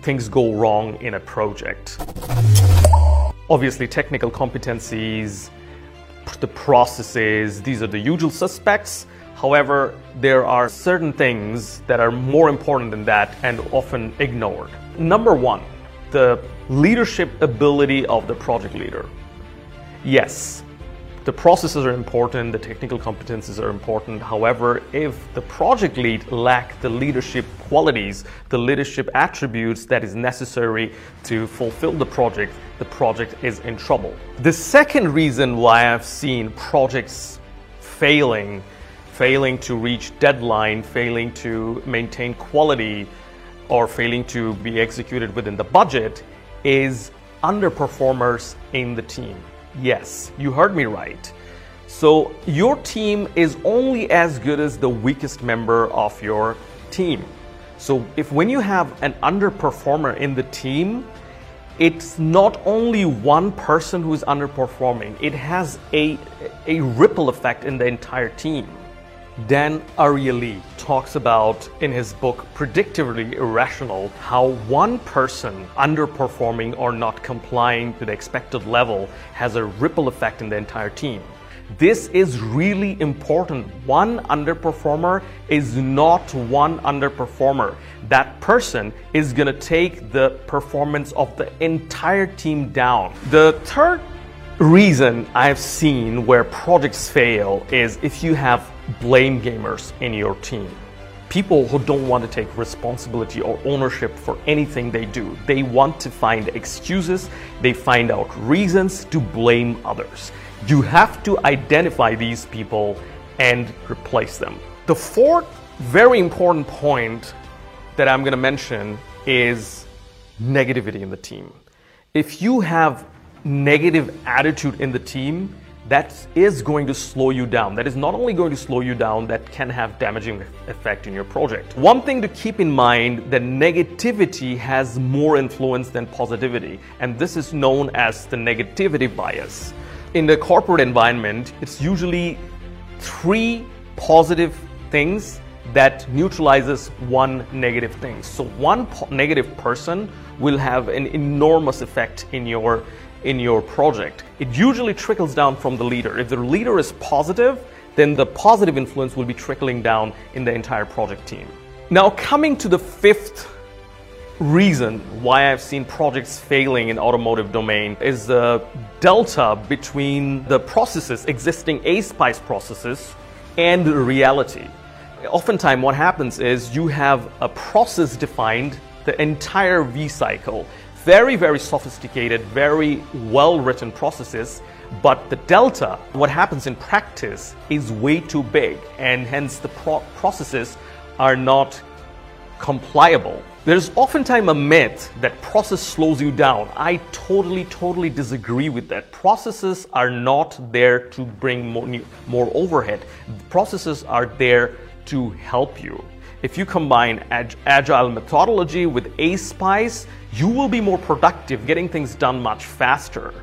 things go wrong in a project. Obviously, technical competencies, the processes, these are the usual suspects. However, there are certain things that are more important than that and often ignored. Number 1, the leadership ability of the project leader. Yes, the processes are important, the technical competencies are important. However, if the project lead lacks the leadership qualities, the leadership attributes that is necessary to fulfill the project is in trouble. The second reason why I've seen projects failing to reach deadline, failing to maintain quality, or failing to be executed within the budget is underperformers in the team. Yes, you heard me right. So your team is only as good as the weakest member of your team. So when you have an underperformer in the team, it's not only one person who is underperforming. It has a ripple effect in the entire team. Dan Ariely talks about in his book Predictably Irrational how one person underperforming or not complying to the expected level has a ripple effect in the entire team. This is really important. One underperformer is not one underperformer. That person is going to take the performance of the entire team down. The third reason I've seen where projects fail is if you have blame gamers in your team. People who don't want to take responsibility or ownership for anything they do. They want to find excuses, they find out reasons to blame others. You have to identify these people and replace them. The fourth very important point that I'm going to mention is negativity in the team. If you have negative attitude in the team, that is going to slow you down. That is not only going to slow you down, that can have damaging effect in your project. One thing to keep in mind, that negativity has more influence than positivity, and this is known as the negativity bias. In the corporate environment, it's usually 3 positive things that neutralizes 1 negative thing. So one negative person will have an enormous effect in your project. It usually trickles down from the leader. If the leader is positive, then the positive influence will be trickling down in the entire project team. Now, coming to the 5th reason why I've seen projects failing in automotive domain is the delta between the processes, existing ASPICE processes, and reality. Oftentimes what happens is you have a process defined, the entire V-cycle. Very, very sophisticated, very well-written processes, but the delta, what happens in practice, is way too big, and hence the processes are not compliable. There's oftentimes a myth that process slows you down. I totally disagree with that. Processes are not there to bring more overhead. Processes are there to help you. If you combine agile methodology with ASPICE, you will be more productive, getting things done much faster.